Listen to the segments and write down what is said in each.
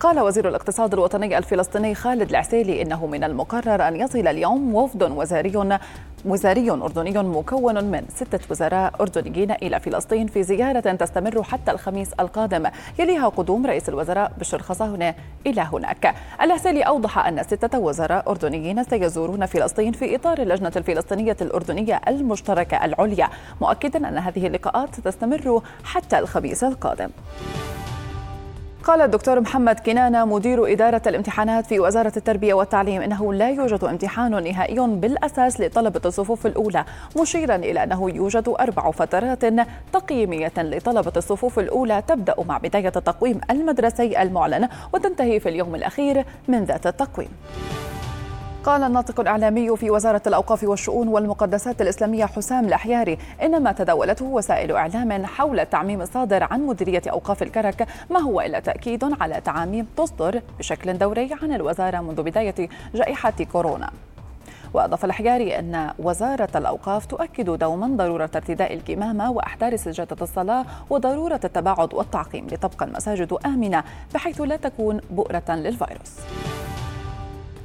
قال وزير الاقتصاد الوطني الفلسطيني خالد العسيلي إنه من المقرر أن يصل اليوم وفد وزاري أردني مكون من 6 وزراء أردنيين إلى فلسطين في زيارة تستمر حتى الخميس القادم، يليها قدوم رئيس الوزراء بشر خصه إلى هناك. العسيلي أوضح أن 6 وزراء أردنيين سيزورون فلسطين في إطار اللجنة الفلسطينية الأردنية المشتركة العليا، مؤكدا أن هذه اللقاءات ستستمر حتى الخميس القادم. قال الدكتور محمد كنانا مدير إدارة الامتحانات في وزارة التربية والتعليم إنه لا يوجد امتحان نهائي بالأساس لطلبة الصفوف الأولى، مشيرا إلى أنه يوجد 4 فترات تقييمية لطلبة الصفوف الأولى تبدأ مع بداية التقويم المدرسي المعلن وتنتهي في اليوم الأخير من ذات التقويم. قال الناطق الإعلامي في وزارة الأوقاف والشؤون والمقدسات الإسلامية حسام الحجاري إن ما تداولته وسائل إعلام حول تعميم الصادر عن مديرية أوقاف الكرك ما هو إلا تأكيد على تعاميم تصدر بشكل دوري عن الوزارة منذ بداية جائحة كورونا. وأضاف الحجاري أن وزارة الأوقاف تؤكد دوما ضرورة ارتداء الكمامة وأحذار سجادة الصلاة وضرورة التباعد والتعقيم لتبقى المساجد آمنة بحيث لا تكون بؤرة للفيروس.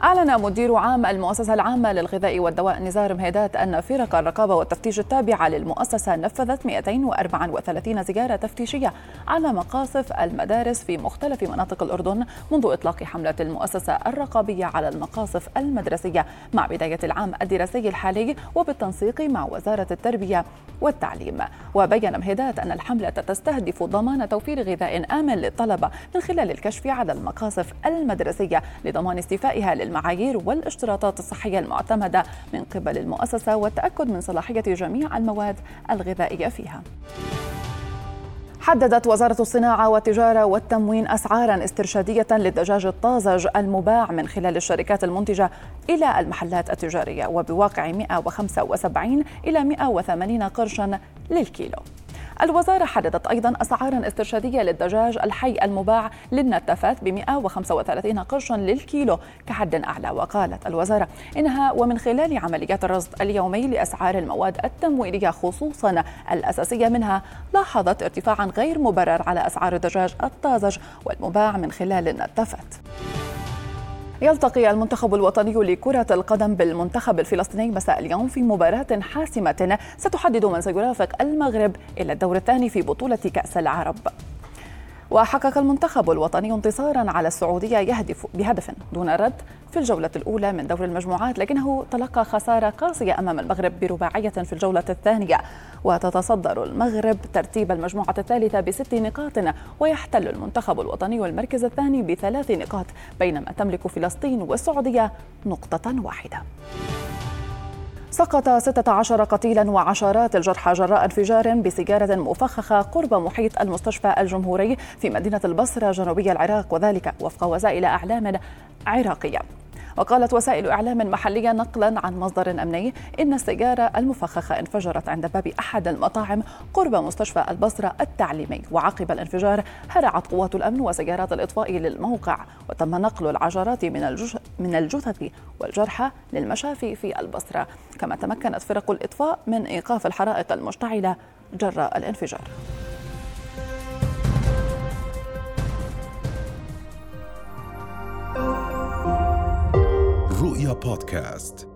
أعلن مدير عام المؤسسة العامة للغذاء والدواء نزار مهيدات أن فرق الرقابة والتفتيش التابعة للمؤسسة نفذت 234 زيارة تفتيشية على مقاصف المدارس في مختلف مناطق الأردن منذ إطلاق حملة المؤسسة الرقابية على المقاصف المدرسية مع بداية العام الدراسي الحالي وبالتنسيق مع وزارة التربية والتعليم. وبين مهيدات أن الحملة تستهدف ضمان توفير غذاء آمن للطلبة من خلال الكشف على المقاصف المدرسية لضمان استيفائها المعايير والاشتراطات الصحية المعتمدة من قبل المؤسسة والتأكد من صلاحية جميع المواد الغذائية فيها. حددت وزارة الصناعة والتجارة والتموين أسعاراً استرشادية للدجاج الطازج المباع من خلال الشركات المنتجة إلى المحلات التجارية وبواقع 175 إلى 180 قرشاً للكيلو. الوزارة حددت أيضا أسعارا استرشادية للدجاج الحي المباع للنتافات 135 قرشا للكيلو كحد أعلى. وقالت الوزارة إنها ومن خلال عمليات الرصد اليومي لأسعار المواد التموينية خصوصا الأساسية منها لاحظت ارتفاعا غير مبرر على أسعار الدجاج الطازج والمباع من خلال النتافات. يلتقي المنتخب الوطني لكرة القدم بالمنتخب الفلسطيني مساء اليوم في مباراة حاسمة ستحدد من سيرافق المغرب إلى الدور الثاني في بطولة كأس العرب. وحقق المنتخب الوطني انتصارا على السعودية يهدف بهدف دون رد في الجولة الأولى من دور المجموعات، لكنه تلقى خسارة قاسية أمام المغرب برباعية في الجولة الثانية. وتتصدر المغرب ترتيب المجموعة الثالثة ب6 نقاط، ويحتل المنتخب الوطني المركز الثاني ب3 نقاط، بينما تملك فلسطين والسعودية نقطة واحدة. سقط 16 قتيلا وعشرات الجرحى جراء انفجار بسيارة مفخخة قرب محيط المستشفى الجمهوري في مدينة البصرة جنوبي العراق، وذلك وفق وسائل أعلام عراقية. وقالت وسائل إعلام محلية نقلا عن مصدر أمني إن السيارة المفخخة انفجرت عند باب أحد المطاعم قرب مستشفى البصرة التعليمي، وعقب الانفجار هرعت قوات الأمن وسيارات الإطفاء للموقع، وتم نقل العجرات من الجثث والجرحى للمشافي في البصرة، كما تمكنت فرق الإطفاء من إيقاف الحرائق المشتعلة جراء الانفجار. رؤيا بودكاست.